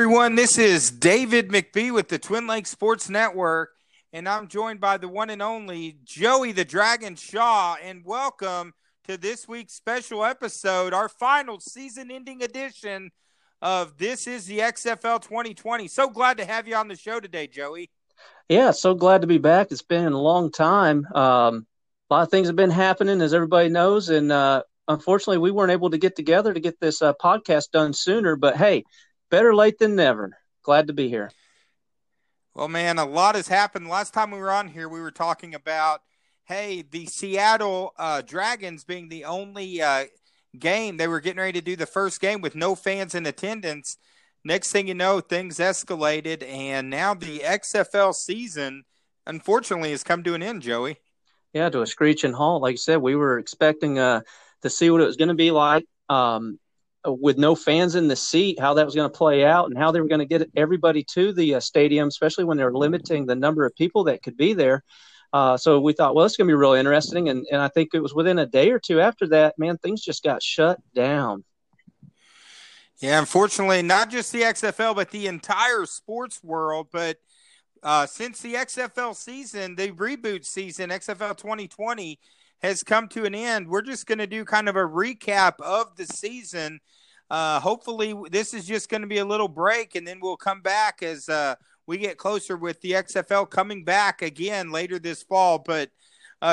everyone. This is David McBee with the Twin Lakes Sports Network, and I'm joined by the one and only Joey the Dragon Shaw, and welcome to this week's special episode, our final season-ending edition of This is the XFL 2020. So glad to have you on the show today, Joey. Yeah, so glad to be back. It's been a long time. A lot of things have been happening, as everybody knows, and unfortunately, we weren't able to get together to get this podcast done sooner, but hey, better late than never. Glad to be here. Well, man, a lot has happened. Last time we were on here, we were talking about, hey, the Seattle Dragons being the only game. They were getting ready to do the first game with no fans in attendance. Next thing you know, things escalated, and now the XFL season, unfortunately, has come to an end, Joey. Yeah, to a screeching halt. Like I said, we were expecting to see what it was going to be like with no fans in the seat, how that was going to play out and how they were going to get everybody to the stadium, especially when they're limiting the number of people that could be there. So we thought, well, it's going to be really interesting. And I think it was within a day or two after that, man, things just got shut down. Yeah, unfortunately, not just the XFL, but the entire sports world. But since the XFL season, the reboot season, XFL 2020, has come to an end. We're just going to do kind of a recap of the season. Hopefully, this is just going to be a little break, and then we'll come back as we get closer with the XFL coming back again later this fall. But,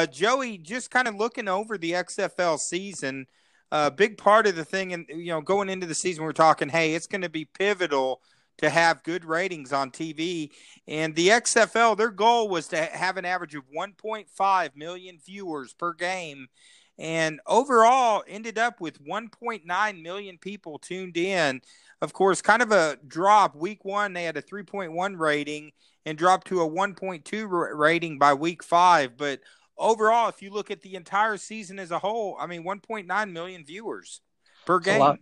Joey, just kind of looking over the XFL season, a big part of the thing, and you know, going into the season, we're talking, hey, it's going to be pivotal to have good ratings on TV. And the XFL, their goal was to have an average of 1.5 million viewers per game. And overall, ended up with 1.9 million people tuned in. Of course, kind of a drop. Week one, they had a 3.1 rating and dropped to a 1.2 rating by week five. But overall, if you look at the entire season as a whole, I mean, 1.9 million viewers per game.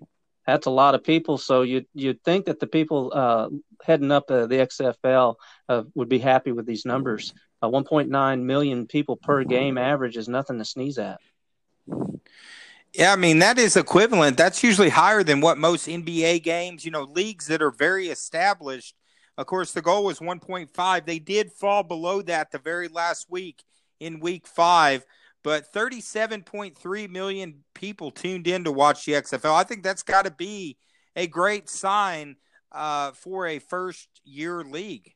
That's a lot of people. So you'd think that the people heading up the XFL would be happy with these numbers. 1.9 million people per game average is nothing to sneeze at. Yeah, I mean, that is equivalent. That's usually higher than what most NBA games, you know, leagues that are very established. Of course, the goal was 1.5. They did fall below that the very last week in week five. But 37.3 million people tuned in to watch the XFL. I think that's got to be a great sign for a first-year league.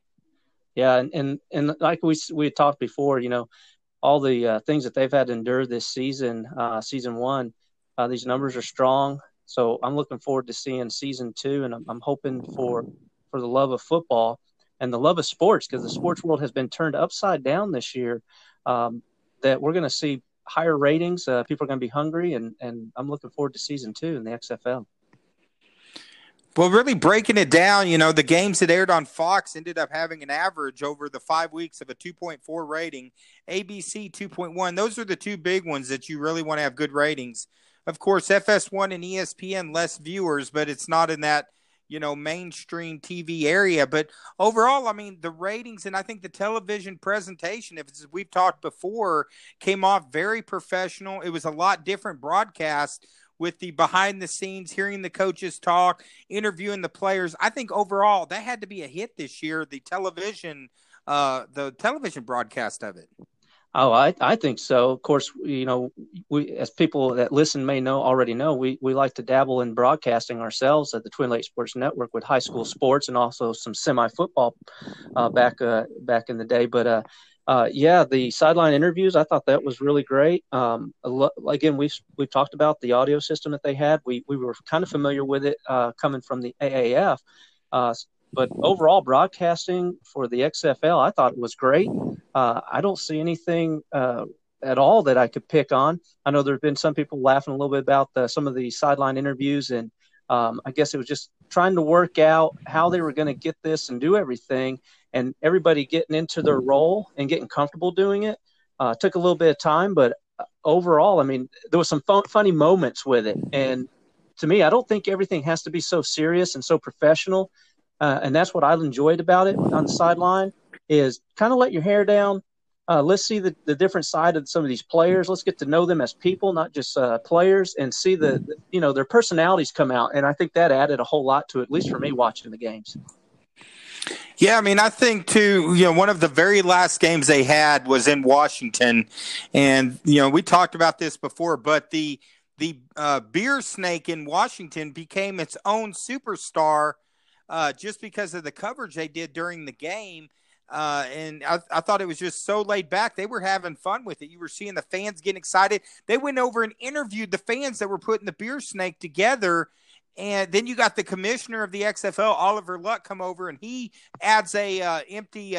Yeah, and like we had talked before, you know, all the things that they've had to endure this season, season one, these numbers are strong. So I'm looking forward to seeing season two, and I'm hoping for the love of football and the love of sports, because the sports world has been turned upside down this year. That we're going to see higher ratings. People are going to be hungry, and I'm looking forward to season two in the XFL. Well, really breaking it down, you know, the games that aired on Fox ended up having an average over the 5 weeks of a 2.4 rating, ABC 2.1. Those are the two big ones that you really want to have good ratings. Of course, FS1 and ESPN, less viewers, but it's not in that, you know, mainstream TV area. But overall, I mean, the ratings and I think the television presentation, as we've talked before, came off very professional. It was a lot different broadcast with the behind the scenes, hearing the coaches talk, interviewing the players. I think overall that had to be a hit this year, the television broadcast of it. Oh, I think so. Of course, you know, we as people that listen may know already know, we like to dabble in broadcasting ourselves at the Twin Lakes Sports Network with high school sports and also some semi-football back in the day. But, yeah, the sideline interviews, I thought that was really great. Again, we've talked about the audio system that they had. We were kind of familiar with it coming from the AAF. But overall, broadcasting for the XFL, I thought it was great. I don't see anything at all that I could pick on. I know there have been some people laughing a little bit about some of the sideline interviews, and I guess it was just trying to work out how they were going to get this and do everything, and everybody getting into their role and getting comfortable doing it. Took a little bit of time, but overall, I mean, there was some funny moments with it. And to me, I don't think everything has to be so serious and so professional. And that's what I enjoyed about it on the sideline is kind of let your hair down, Let's see the different side of some of these players. Let's get to know them as people, not just players, and see their personalities come out. And I think that added a whole lot to it, at least for me watching the games. Yeah, I mean, I think, too, one of the very last games they had was in Washington. And, we talked about this before, but the beer snake in Washington became its own superstar just because of the coverage they did during the game. And I thought it was just so laid back. They were having fun with it. You were seeing the fans getting excited. They went over and interviewed the fans that were putting the beer snake together. And then you got the commissioner of the XFL, Oliver Luck, come over, and he adds a empty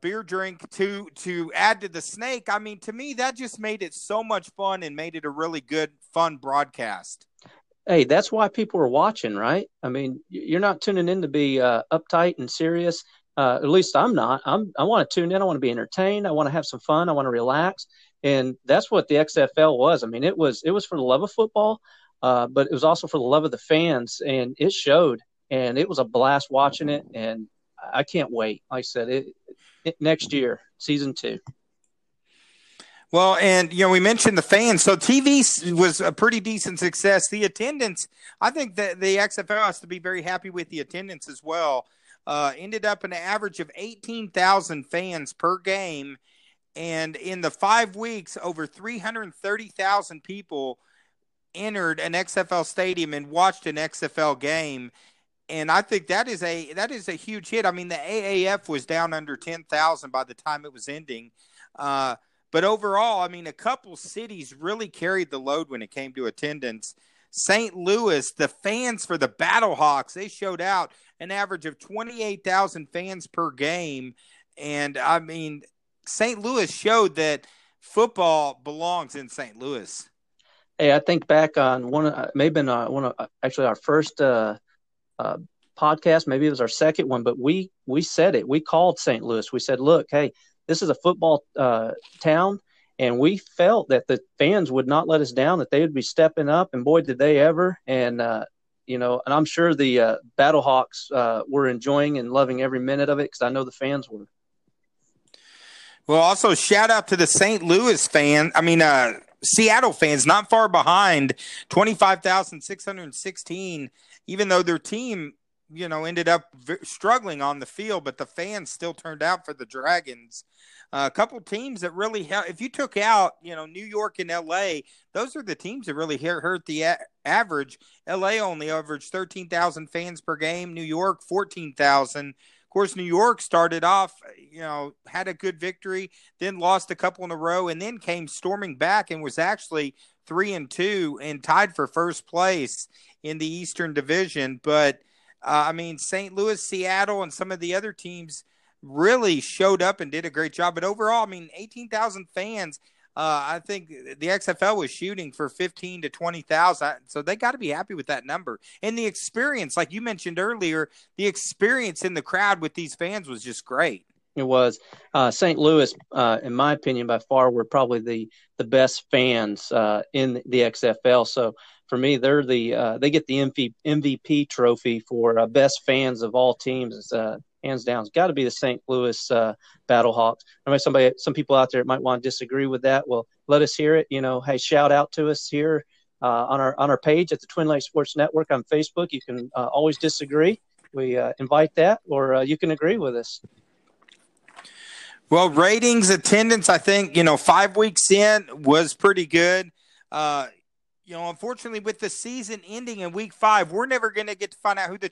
beer drink to add to the snake. I mean, to me, that just made it so much fun and made it a really good, fun broadcast. Hey, that's why people are watching, right? I mean, you're not tuning in to be uptight and serious. At least I'm not. I want to tune in. I want to be entertained. I want to have some fun. I want to relax. And that's what the XFL was. I mean, it was for the love of football. But it was also for the love of the fans, and it showed, and it was a blast watching it, and I can't wait. Like I said, it next year, season 2. Well, and, we mentioned the fans, so TV was a pretty decent success. The attendance, I think that the XFL has to be very happy with the attendance as well. Ended up an average of 18,000 fans per game, and in the 5 weeks, over 330,000 people entered an XFL stadium and watched an XFL game. And I think that is a huge hit. I mean, the AAF was down under 10,000 by the time it was ending. But overall, I mean, a couple cities really carried the load when it came to attendance. St. Louis, the fans for the Battle Hawks, they showed out an average of 28,000 fans per game. And I mean, St. Louis showed that football belongs in St. Louis. Hey, I think back on our first podcast, maybe it was our second one, but we said it. We called St. Louis. We said, look, hey, this is a football town, and we felt that the fans would not let us down, that they would be stepping up, and boy, did they ever. And, and I'm sure the Battle Hawks were enjoying and loving every minute of it, because I know the fans were. Well, also shout out to the St. Louis fan. I mean, Seattle fans not far behind, 25,616, even though their team, ended up struggling on the field, but the fans still turned out for the Dragons. A couple teams that really helped. If you took out, New York and L.A., those are the teams that really hurt the average. L.A. only averaged 13,000 fans per game. New York, 14,000. Of course, New York started off, had a good victory, then lost a couple in a row, and then came storming back and was actually 3-2 and tied for first place in the Eastern Division. But, St. Louis, Seattle, and some of the other teams really showed up and did a great job. But overall, 18,000 fans, I think the XFL was shooting for 15 to 20,000. So they got to be happy with that number. And the experience, like you mentioned earlier, the experience in the crowd with these fans was just great. It was. St. Louis, in my opinion, by far, were probably the best fans in the XFL. So for me, they're they get the MVP trophy for best fans of all teams. It's hands down. It's got to be the St. Louis Battle Hawks. I mean, some people out there might want to disagree with that. Well, let us hear it. Hey, shout out to us here on our page at the Twin Lakes Sports Network on Facebook. You can always disagree. We invite that, or you can agree with us. Well, ratings, attendance, I think, 5 weeks in was pretty good. Unfortunately, with the season ending in week 5, we're never going to get to find out who the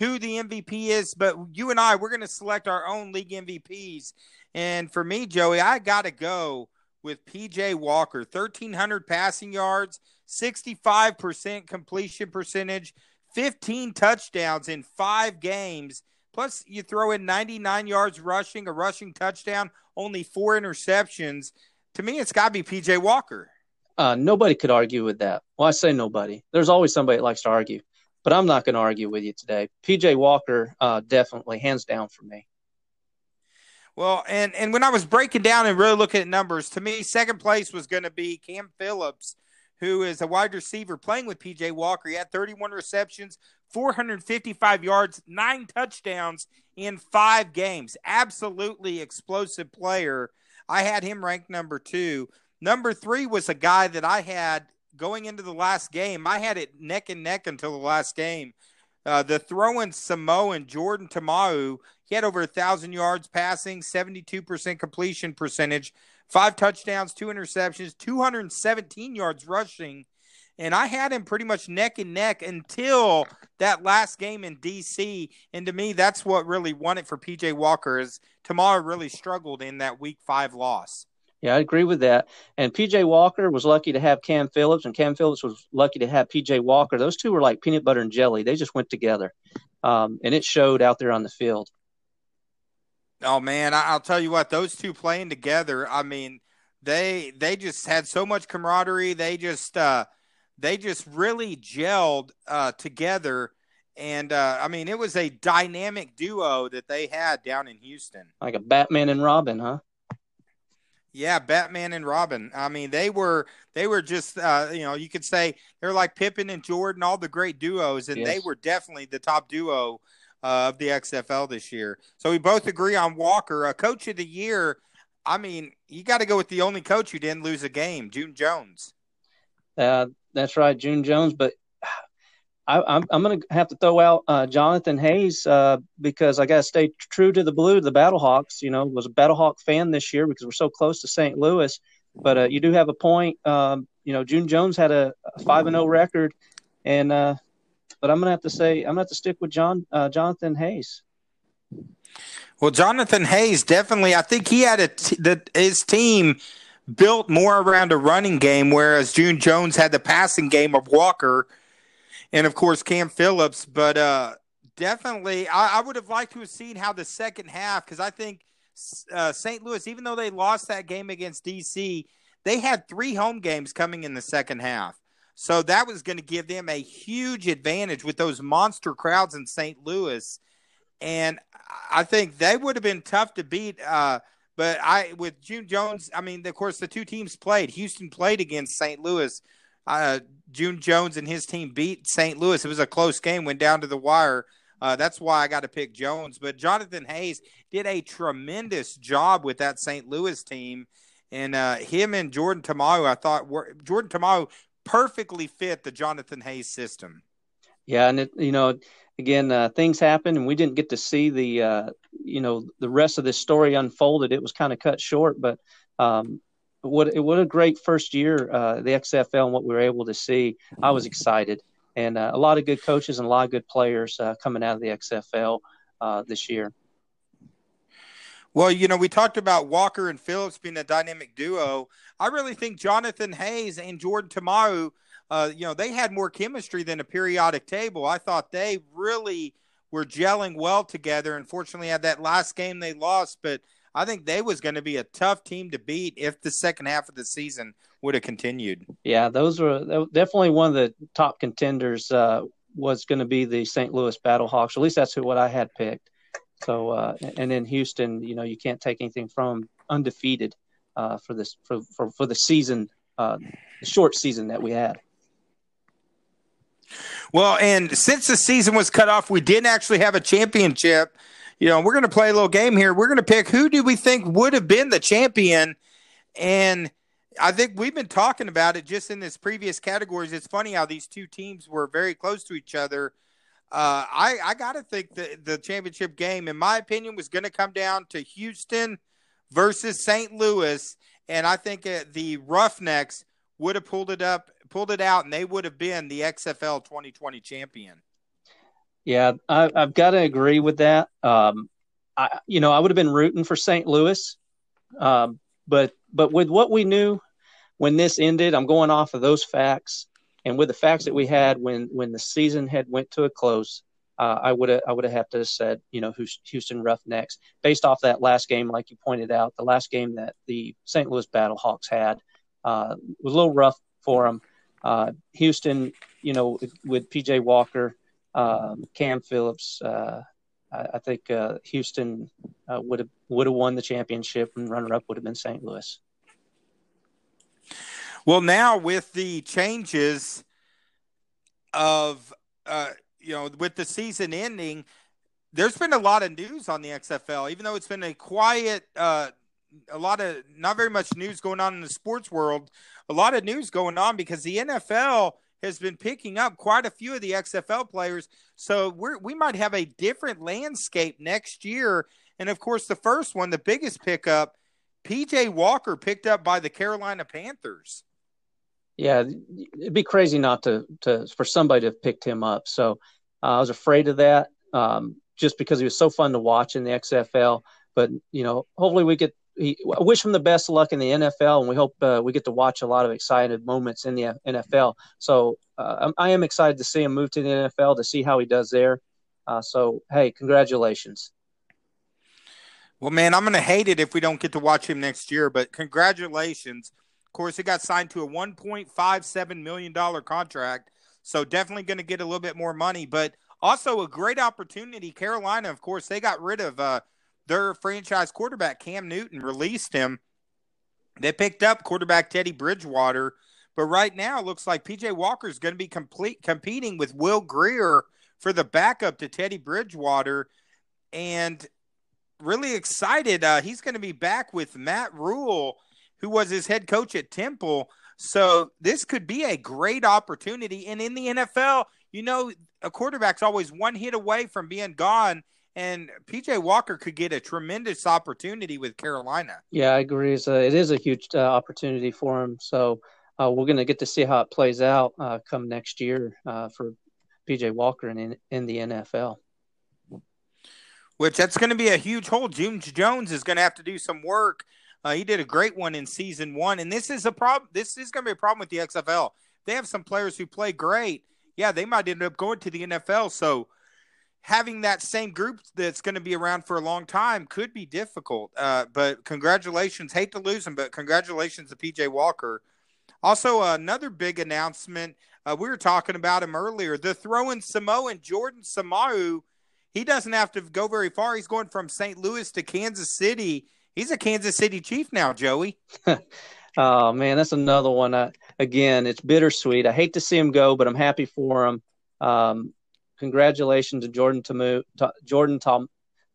MVP is. But you and I, we're going to select our own league MVPs. And for me, Joey, I got to go with PJ Walker, 1,300 passing yards, 65% completion percentage, 15 touchdowns in 5 games. Plus, you throw in 99 yards rushing, a rushing touchdown, only 4 interceptions. To me, it's got to be P.J. Walker. Nobody could argue with that. Well, I say nobody. There's always somebody that likes to argue. But I'm not going to argue with you today. P.J. Walker, definitely, hands down for me. Well, and when I was breaking down and really looking at numbers, to me, second place was going to be Cam Phillips, who is a wide receiver playing with P.J. Walker. He had 31 receptions, 455 yards, 9 touchdowns in 5 games. Absolutely explosive player. I had him ranked number 2. Number 3 was a guy that I had going into the last game. I had it neck and neck until the last game. The throw-in Samoan, Jordan Ta'amu, he had over 1,000 yards passing, 72% completion percentage, 5 touchdowns, 2 interceptions, 217 yards rushing. And I had him pretty much neck and neck until that last game in D.C. And to me, that's what really won it for PJ Walker, is Tamara really struggled in that Week 5 loss. Yeah, I agree with that. And P.J. Walker was lucky to have Cam Phillips, and Cam Phillips was lucky to have P.J. Walker. Those two were like peanut butter and jelly. They just went together, and it showed out there on the field. Oh, man, I'll tell you what, those two playing together, I mean, they just had so much camaraderie. They just really gelled together. And, I mean, it was a dynamic duo that they had down in Houston. Like a Batman and Robin, huh? Yeah, Batman and Robin. I mean, they were just, you could say they're like Pippen and Jordan, all the great duos, and yes, they were definitely the top duo of the XFL this year. So we both agree on Walker. Coach of the year, I mean, you got to go with the only coach who didn't lose a game, June Jones. That's right, June Jones. But I'm going to have to throw out Jonathan Hayes because I got to stay true to the blue, the Battle Hawks. You know, was a Battle Hawk fan this year because we're so close to St. Louis. But you do have a point. June Jones had a 5-0 record, and but I'm going to have to say I'm going to have to stick with Jonathan Hayes. Well, Jonathan Hayes definitely. I think he had his team built more around a running game, whereas June Jones had the passing game of Walker and, of course, Cam Phillips. But definitely I would have liked to have seen how the second half, because I think St. Louis, even though they lost that game against D.C., they had 3 home games coming in the second half. So that was going to give them a huge advantage with those monster crowds in St. Louis. And I think they would have been tough to beat. But with June Jones, I mean, of course, the two teams played. Houston played against St. Louis. June Jones and his team beat St. Louis. It was a close game, went down to the wire. That's why I got to pick Jones. But Jonathan Hayes did a tremendous job with that St. Louis team. And him and Jordan Ta'amu, I thought Jordan Ta'amu perfectly fit the Jonathan Hayes system. Yeah, and, again, things happened, and we didn't get to see the rest of this story unfolded. It was kind of cut short, but what a great first year, the XFL, and what we were able to see. I was excited, and a lot of good coaches and a lot of good players coming out of the XFL this year. Well, we talked about Walker and Phillips being a dynamic duo. I really think Jonathan Hayes and Jordan Ta'amu, they had more chemistry than a periodic table. I thought they really were gelling well together. Unfortunately, had that last game they lost, but I think they was going to be a tough team to beat if the second half of the season would have continued. Yeah, those were definitely one of the top contenders was going to be the St. Louis Battle Hawks. At least that's what I had picked. So, and then Houston, you can't take anything from them, undefeated for the season, the short season that we had. Well, and since the season was cut off, we didn't actually have a championship. We're going to play a little game here. We're going to pick who do we think would have been the champion. And I think we've been talking about it just in this previous categories. It's funny how these two teams were very close to each other. I got to think the championship game, in my opinion, was going to come down to Houston versus St. Louis. And I think the Roughnecks would have pulled it out, and they would have been the XFL 2020 champion. Yeah, I've got to agree with that. I would have been rooting for St. Louis, but with what we knew when this ended, I'm going off of those facts, and with the facts that we had when the season had went to a close, I would have had to have said, Houston Roughnecks, based off that last game, like you pointed out, the last game that the St. Louis Battle Hawks had was a little rough for them. Houston, with P.J. Walker, Cam Phillips, I think Houston would have won the championship, and runner-up would have been St. Louis. Well, now with the changes of you know, with the season ending, there's been a lot of news on the XFL, even though it's been a quiet, a lot of not very much news going on in the sports world, a lot of news going on because the NFL has been picking up quite a few of the XFL players. So we might have a different landscape next year. And of course, the first one, the biggest pickup, PJ Walker picked up by the Carolina Panthers. Yeah, it'd be crazy not to for somebody to have picked him up. So I was afraid of that just because he was so fun to watch in the XFL. But, you know, hopefully we get – I wish him the best of luck in the NFL, and we hope we get to watch a lot of exciting moments in the NFL. So I am excited to see him move to the NFL, to see how he does there. So, hey, congratulations. Well, man, I'm going to hate it if we don't get to watch him next year, but congratulations. Of course, he got signed to a $1.57 million contract, so definitely going to get a little bit more money. But also a great opportunity. Carolina, of course, they got rid of their franchise quarterback, Cam Newton, released him. They picked up quarterback Teddy Bridgewater. But right now, it looks like P.J. Walker is going to be competing with Will Greer for the backup to Teddy Bridgewater. And really excited. He's going to be back with Matt Rule, who was his head coach at Temple. So this could be a great opportunity. And in the NFL, you know, a quarterback's always one hit away from being gone. And P.J. Walker could get a tremendous opportunity with Carolina. Yeah, I agree. So it is a huge opportunity for him. So we're going to get to see how it plays out come next year for P.J. Walker in the NFL. Which that's going to be a huge hole. June Jones is going to have to do some work. He did a great one in season one, and this is a problem. This is going to be a problem with the XFL. They have some players who play great. Yeah, they might end up going to the NFL. So having that same group that's going to be around for a long time could be difficult. But congratulations. Hate to lose him, but congratulations to PJ Walker. Also, another big announcement. We were talking about him earlier. The throwing Samoan Jordan Ta'amu. He doesn't have to go very far. He's going from St. Louis to Kansas City. He's a Kansas City Chief now, Joey. Oh, man, that's another one. Again, it's bittersweet. I hate to see him go, but I'm happy for him. Congratulations to Jordan Ta'amu.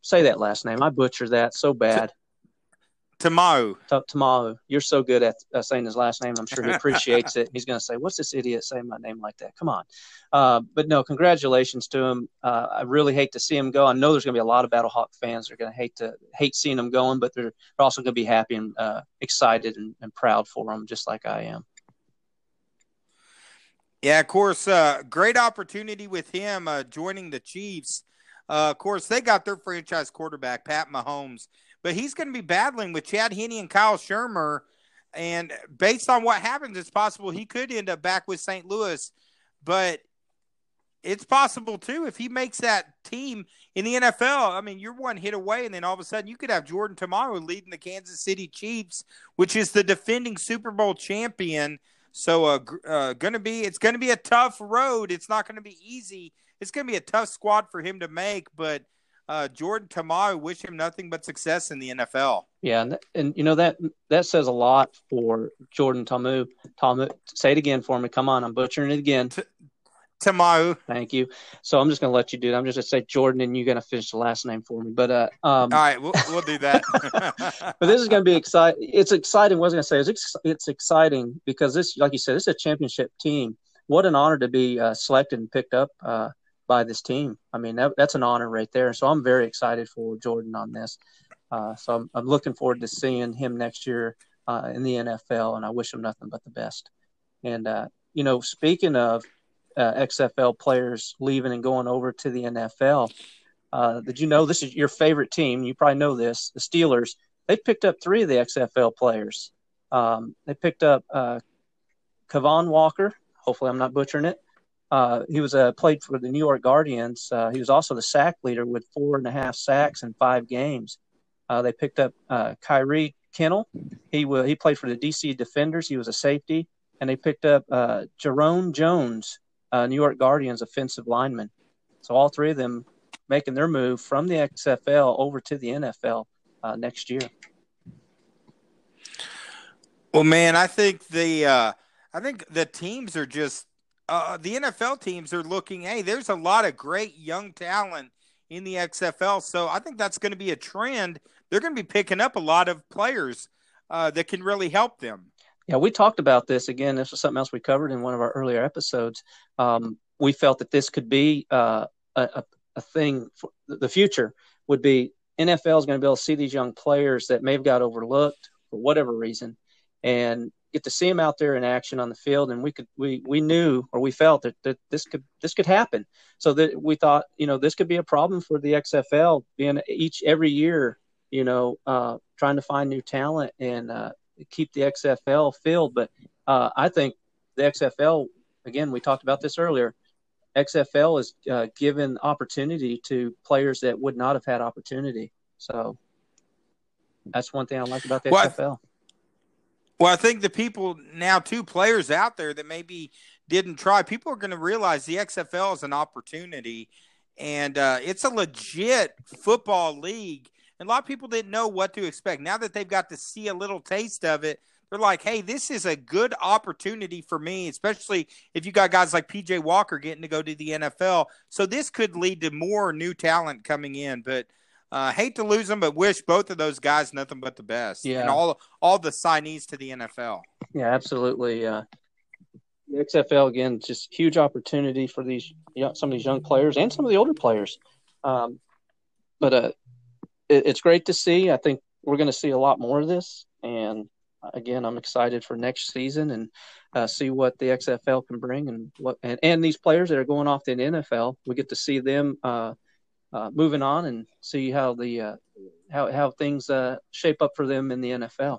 Say that last name. I butcher that so bad. Ta'amu. Ta'amu. You're so good at saying his last name. I'm sure he appreciates it. He's going to say, what's this idiot saying my name like that? Come on. But no, congratulations to him. I really hate to see him go. I know there's going to be a lot of Battle Hawk fans that are going to hate seeing him going, but they're also going to be happy and excited and proud for him, just like I am. Yeah, of course, great opportunity with him joining the Chiefs. Of course, they got their franchise quarterback, Pat Mahomes. But he's going to be battling with Chad Henne and Kyle Shermer. And based on what happens, it's possible he could end up back with St. Louis. But it's possible, too, if he makes that team in the NFL. I mean, you're one hit away, and then all of a sudden you could have Jordan Ta'amu leading the Kansas City Chiefs, which is the defending Super Bowl champion. So it's going to be a tough road. It's not going to be easy. It's going to be a tough squad for him to make, but Jordan Ta'amu, wish him nothing but success in the NFL. Yeah, and you know that says a lot for Jordan Ta'amu. Say it again for me. Come on, I'm butchering it again. Ta'amu. Thank you. So I'm just going to let you do it. I'm just going to say Jordan, and you're going to finish the last name for me. But all right, we'll do that. But this is going to be exciting. It's exciting. What I was going to say is it's exciting because this, like you said, this is a championship team. What an honor to be selected and picked up by this team. I mean, that's an honor right there. So I'm very excited for Jordan on this. So I'm looking forward to seeing him next year in the NFL, and I wish him nothing but the best. And, you know, speaking of XFL players leaving and going over to the NFL, did you know this is your favorite team? You probably know this. The Steelers, they picked up three of the XFL players. They picked up Kavon Walker. Hopefully I'm not butchering it. He was played for the New York Guardians. He was also the sack leader with 4.5 sacks in 5 games. They picked up Kyrie Kennel. He played for the DC Defenders. He was a safety. And they picked up Jerome Jones, New York Guardians offensive lineman. So all three of them making their move from the XFL over to the NFL next year. Well, man, I think the teams are just the NFL teams are looking, hey, there's a lot of great young talent in the XFL. So I think that's going to be a trend. They're going to be picking up a lot of players that can really help them. Yeah, we talked about this. Again, this was something else we covered in one of our earlier episodes. We felt that this could be a thing for the future. Would be NFL is going to be able to see these young players that may have got overlooked for whatever reason and get to see them out there in action on the field. And we felt that this could happen. So that we thought, this could be a problem for the XFL being every year, trying to find new talent and keep the XFL filled. But I think the XFL, again, we talked about this earlier, XFL is given opportunity to players that would not have had opportunity. So that's one thing I like about the XFL. Well, I think the people now, too, players out there that maybe didn't try, people are going to realize the XFL is an opportunity, and it's a legit football league. And a lot of people didn't know what to expect. Now that they've got to see a little taste of it, they're like, hey, this is a good opportunity for me, especially if you got guys like PJ Walker getting to go to the NFL. So this could lead to more new talent coming in. But hate to lose them, but wish both of those guys nothing but the best. Yeah. And all the signees to the NFL. Yeah, absolutely. The XFL, again, just huge opportunity for some of these young players and some of the older players. But it's great to see. I think we're going to see a lot more of this. And again, I'm excited for next season and see what the XFL can bring and these players that are going off to the NFL. We get to see them moving on and see how the how things shape up for them in the NFL.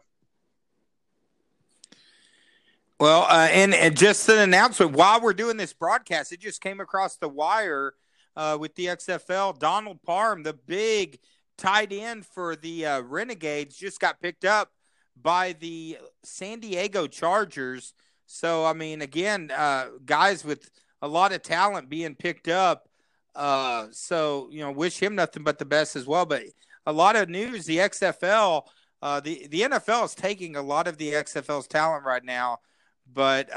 Well, and just an announcement while we're doing this broadcast, it just came across the wire with the XFL. Donald Parham, the big tight end for the Renegades, just got picked up by the San Diego Chargers. So, I mean, again, guys with a lot of talent being picked up. So, wish him nothing but the best as well. But a lot of news, the XFL, the NFL is taking a lot of the XFL's talent right now. But,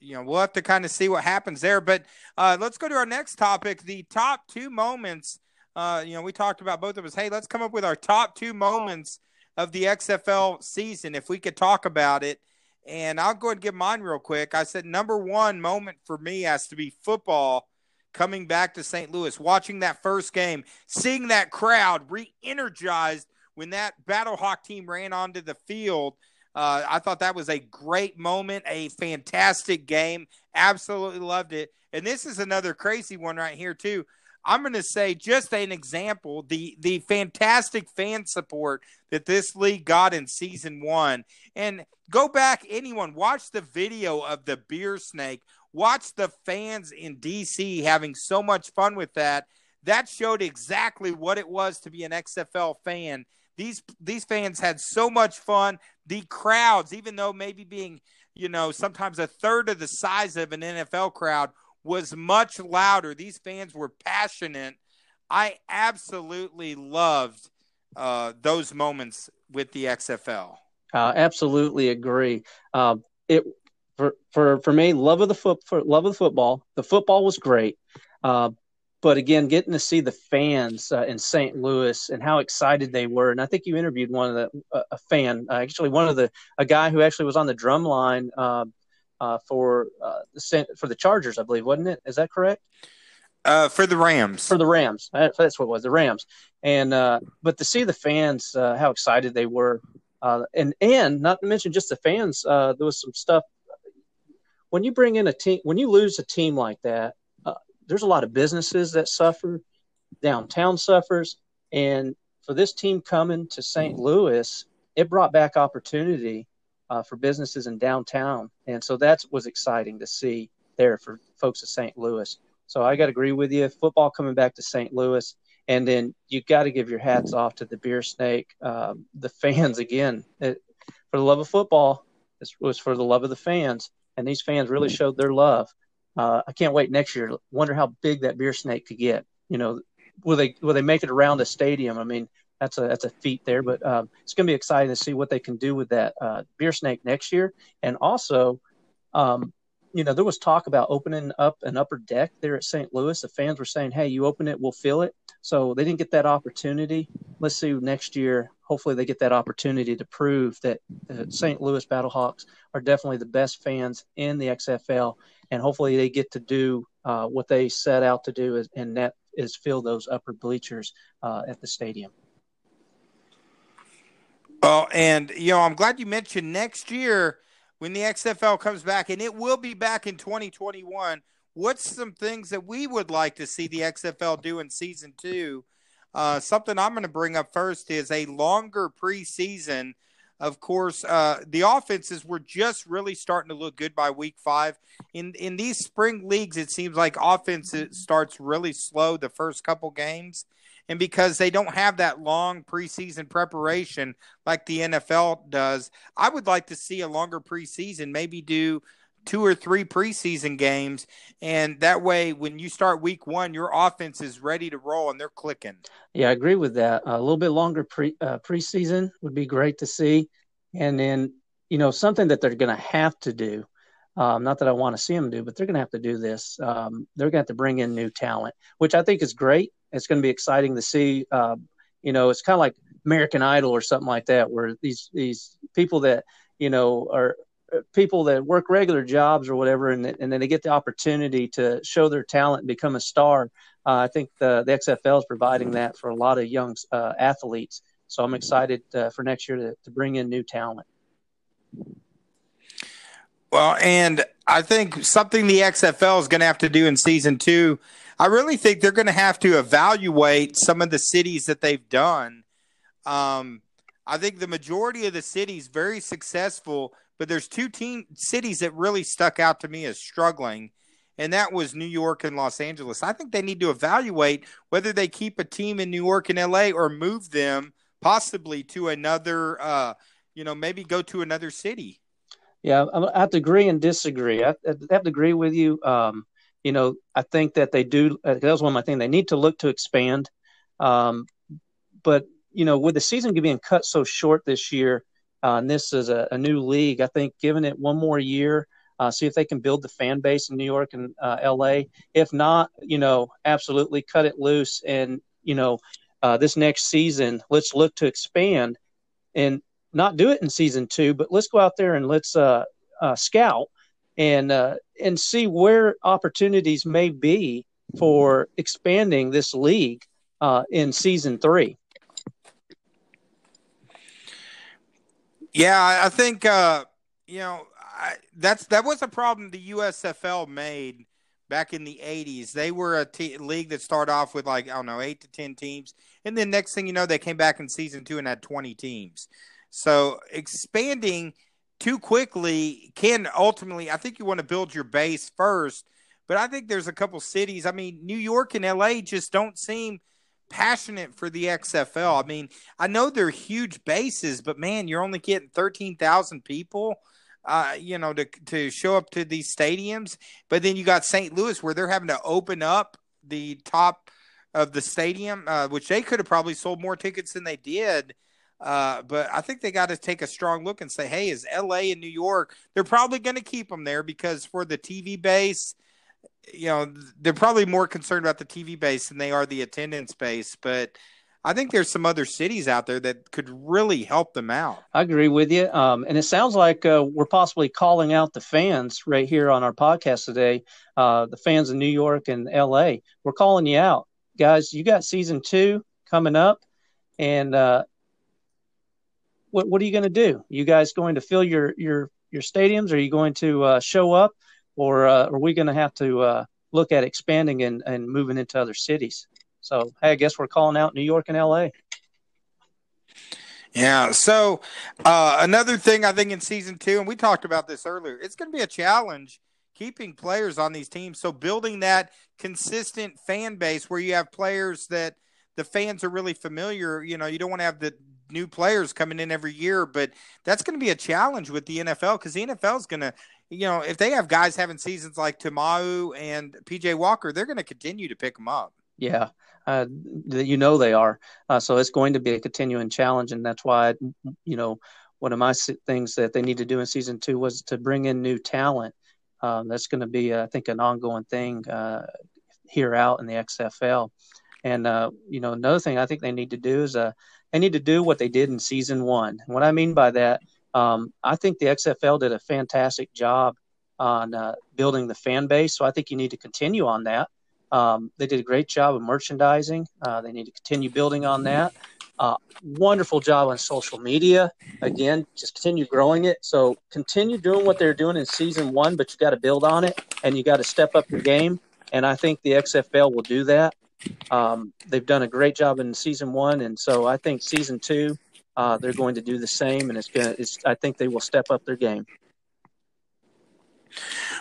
we'll have to kind of see what happens there. But let's go to our next topic, the top 2 moments. We talked about both of us. Hey, let's come up with our top 2 moments of the XFL season, if we could talk about it. And I'll go ahead and give mine real quick. I said number 1 moment for me has to be football coming back to St. Louis, watching that first game, seeing that crowd re-energized when that Battle Hawk team ran onto the field. I thought that was a great moment, a fantastic game. Absolutely loved it. And this is another crazy one right here, too. I'm going to say just an example, the fantastic fan support that this league got in season 1. And go back, anyone, watch the video of the beer snake. Watch the fans in D.C. having so much fun with that. That showed exactly what it was to be an XFL fan. These fans had so much fun. The crowds, even though maybe being, sometimes a third of the size of an NFL crowd, was much louder. These fans were passionate. I absolutely loved those moments with the XFL. Absolutely agree. For me, love of the football. The football was great, but again, getting to see the fans in St. Louis and how excited they were. And I think you interviewed a guy who actually was on the drum line. For the Chargers, I believe, wasn't it? Is that correct? For the Rams. For the Rams. That's what it was, the Rams. And but to see the fans, how excited they were, and not to mention just the fans, there was some stuff. When you bring in a team, when you lose a team like that, there's a lot of businesses that suffer, downtown suffers, and for this team coming to St. Louis, it brought back opportunity for businesses in downtown. And so that was exciting to see there for folks at St. Louis. So I got to agree with you. Football coming back to St. Louis. And then you got to give your hats off to the beer snake. The fans, again, for the love of football, it was for the love of the fans. And these fans really showed their love. I can't wait next year. Wonder how big that beer snake could get. Will they make it around the stadium? I mean, that's a feat there, but it's going to be exciting to see what they can do with that beer snake next year. And also you know, there was talk about opening up an upper deck there at St. Louis. The fans were saying, hey, you open it, we'll fill it. So they didn't get that opportunity. Let's see next year. Hopefully they get that opportunity to prove that the St. Louis Battle Hawks are definitely the best fans in the XFL. And hopefully they get to do what they set out to do, and that is fill those upper bleachers at the stadium. Oh, and, you know, I'm glad you mentioned next year when the XFL comes back, and it will be back in 2021. What's some things that we would like to see the XFL do in season two? Something I'm going to bring up first is a longer preseason. Of course, the offenses were just really starting to look good by week 5. In these spring leagues, it seems like offense starts really slow the first couple games. And because they don't have that long preseason preparation like the NFL does, I would like to see a longer preseason, maybe do 2 or 3 preseason games. And that way, when you start week 1, your offense is ready to roll and they're clicking. Yeah, I agree with that. A little bit longer preseason would be great to see. And then, you know, something that they're going to have to do. Not that I want to see them do, but they're going to have to do this. They're going to have to bring in new talent, which I think is great. It's going to be exciting to see. You know, it's kind of like American Idol or something like that, where these people that, you know, are people that work regular jobs or whatever, and then they get the opportunity to show their talent and become a star. I think the XFL is providing that for a lot of young athletes. So I'm excited for next year to bring in new talent. Well, and I think something the XFL is going to have to do in season two, I really think they're going to have to evaluate some of the cities that they've done. I think the majority of the cities very successful, but there's 2 cities that really stuck out to me as struggling, and that was New York and Los Angeles. I think they need to evaluate whether they keep a team in New York and L.A. or move them possibly to another, maybe go to another city. Yeah, I have to agree and disagree. I have to agree with you. You know, I think that they do. That was one of my things. They need to look to expand. But, you know, with the season being cut so short this year, and this is a new league, I think giving it one more year, see if they can build the fan base in New York and L.A. If not, you know, absolutely cut it loose. And, you know, this next season, let's look to expand and not do it in season 2, but let's go out there and let's scout and see where opportunities may be for expanding this league in season 3. Yeah, I think, that was a problem the USFL made back in the 80s. They were a league that started off with 8 to 10 teams. And then next thing you know, they came back in season 2 and had 20 teams. So expanding too quickly can ultimately, I think you want to build your base first, but I think there's a couple cities. I mean, New York and LA just don't seem passionate for the XFL. I mean, I know they're huge bases, but man, you're only getting 13,000 people, to show up to these stadiums. But then you got St. Louis where they're having to open up the top of the stadium, which they could have probably sold more tickets than they did. But I think they got to take a strong look and say, hey, is L.A. and New York, they're probably going to keep them there because for the TV base, you know, they're probably more concerned about the TV base than they are the attendance base. But I think there's some other cities out there that could really help them out. I agree with you. And it sounds like we're possibly calling out the fans right here on our podcast today, the fans of New York and L.A. We're calling you out. Guys, you got season 2 coming up, and what are you going to do? You guys going to fill your stadiums? Are you going to show up, or are we going to have to look at expanding and moving into other cities? So, hey, I guess we're calling out New York and L.A. Yeah, so another thing I think in season 2, and we talked about this earlier, it's going to be a challenge keeping players on these teams. So building that consistent fan base where you have players that the fans are really familiar, you know, you don't want to have the – new players coming in every year, but that's going to be a challenge with the NFL because the NFL is going to, you know, if they have guys having seasons like Ta'amu and PJ Walker, they're going to continue to pick them up. Yeah, they are. So it's going to be a continuing challenge, and that's why, you know, one of my things that they need to do in season 2 was to bring in new talent. That's going to be, I think, an ongoing thing here out in the XFL. And, another thing I think they need to do is they need to do what they did in season one. And what I mean by that, I think the XFL did a fantastic job on building the fan base. So I think you need to continue on that. They did a great job of merchandising. They need to continue building on that. Wonderful job on social media. Again, just continue growing it. So continue doing what they're doing in season one, but you got to build on it and you got to step up your game. And I think the XFL will do that. They've done a great job in season one. And so I think season two, they're going to do the same. And I think they will step up their game.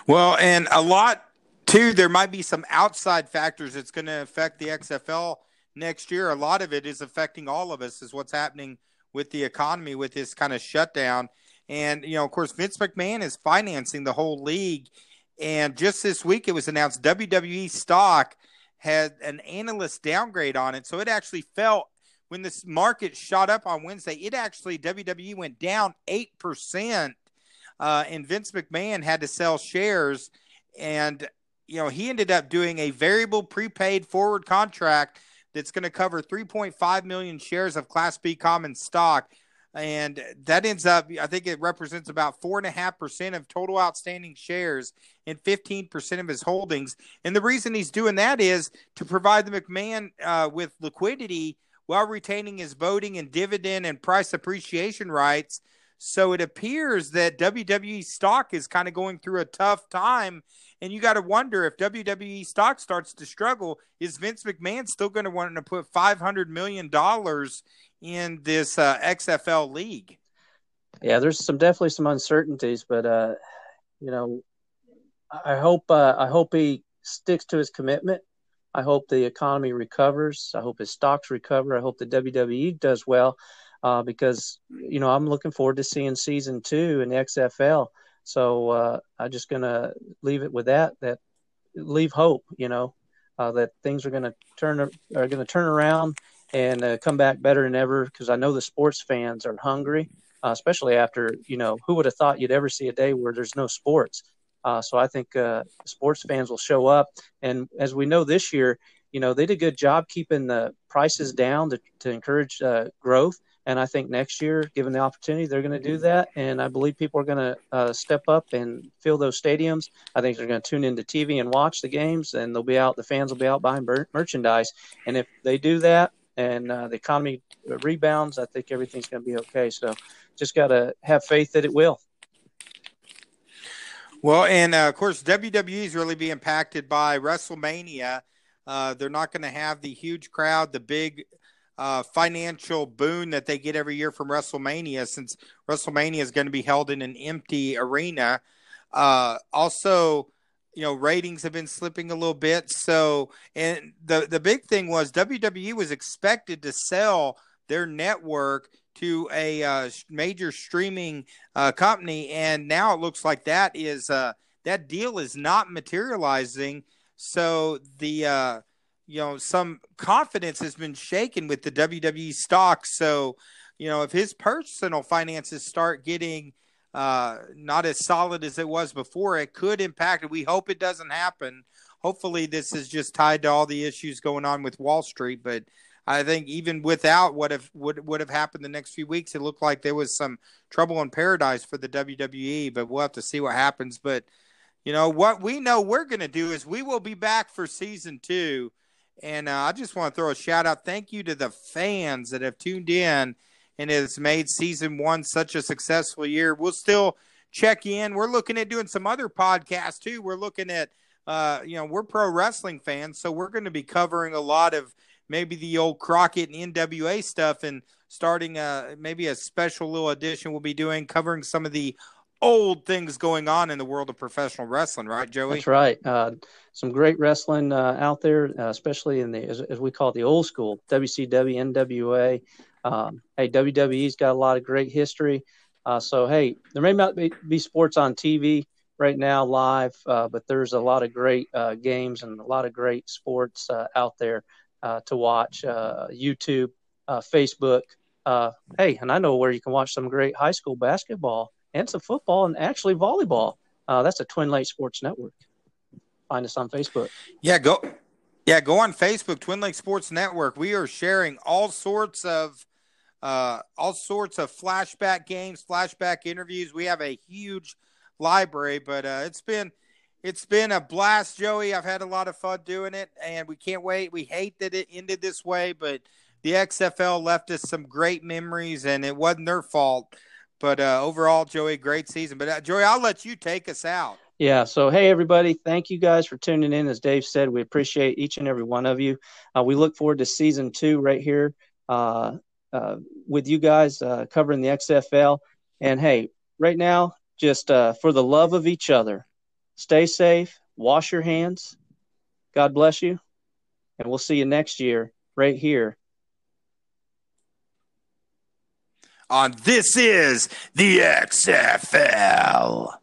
Well, and a lot too, there might be some outside factors that's going to affect the XFL next year. A lot of it is affecting all of us, is what's happening with the economy with this kind of shutdown. And, of course, Vince McMahon is financing the whole league. And just this week, it was announced WWE stock had an analyst downgrade on it. So it actually fell when this market shot up on Wednesday. It actually, WWE went down 8%. And Vince McMahon had to sell shares, and he ended up doing a variable prepaid forward contract that's going to cover 3.5 million shares of Class B common stock, and that ends up, I think it represents about 4.5% of total outstanding shares and 15% of his holdings. And the reason he's doing that is to provide the McMahon with liquidity while retaining his voting and dividend and price appreciation rights. So it appears that WWE stock is kind of going through a tough time, and you got to wonder if WWE stock starts to struggle, is Vince McMahon still going to want to put $500 million in this XFL league? Yeah, there's definitely some uncertainties, but I hope he sticks to his commitment. I hope the economy recovers. I hope his stocks recover. I hope the WWE does well. Because, I'm looking forward to seeing season two in the XFL. So I'm just going to leave it with that leave hope, that things are going to turn around and come back better than ever. Because I know the sports fans are hungry, especially after, who would have thought you'd ever see a day where there's no sports. So I think sports fans will show up. And as we know this year, they did a good job keeping the prices down to encourage growth. And I think next year, given the opportunity, they're going to do that. And I believe people are going to step up and fill those stadiums. I think they're going to tune into TV and watch the games, and they'll be out. The fans will be out buying merchandise. And if they do that and the economy rebounds, I think everything's going to be okay. So just got to have faith that it will. Well, and, of course, WWE is really being impacted by WrestleMania. They're not going to have the huge crowd, the big financial boon that they get every year from WrestleMania, since WrestleMania is going to be held in an empty arena. Also, ratings have been slipping a little bit. So, and the big thing was WWE was expected to sell their network to a major streaming company, and now it looks like that is that deal is not materializing. So the some confidence has been shaken with the WWE stock. So, if his personal finances start getting not as solid as it was before, it could impact it. We hope it doesn't happen. Hopefully this is just tied to all the issues going on with Wall Street. But I think even without what would have happened the next few weeks, it looked like there was some trouble in paradise for the WWE. But we'll have to see what happens. But, what we know we're going to do is we will be back for season two. And I just want to throw a shout-out. Thank you to the fans that have tuned in and has made Season 1 such a successful year. We'll still check in. We're looking at doing some other podcasts, too. We're looking at, we're pro wrestling fans, so we're going to be covering a lot of maybe the old Crockett and NWA stuff, and starting maybe a special little edition we'll be doing, covering some of the old things going on in the world of professional wrestling, right, Joey? That's right. Some great wrestling out there, especially in the, as we call it, the old school, WCW, NWA. Hey, WWE's got a lot of great history. So, hey, there may not be sports on TV right now live, but there's a lot of great games and a lot of great sports out there to watch. YouTube, Facebook. Hey, and I know where you can watch some great high school basketball and some football and actually volleyball. That's the Twin Lakes Sports Network. Find us on Facebook. Go on Facebook, Twin Lakes Sports Network. We are sharing all sorts of flashback games, flashback interviews. We have a huge library, but it's been a blast, Joey. I've had a lot of fun doing it, and we can't wait. We hate that it ended this way, but the XFL left us some great memories, and it wasn't their fault. But overall, Joey, great season. But, Joey, I'll let you take us out. Yeah, so, hey, everybody, thank you guys for tuning in. As Dave said, we appreciate each and every one of you. We look forward to Season 2 right here with you guys covering the XFL. And, hey, right now, just for the love of each other, stay safe, wash your hands, God bless you, and we'll see you next year right here. On This Is the XFL.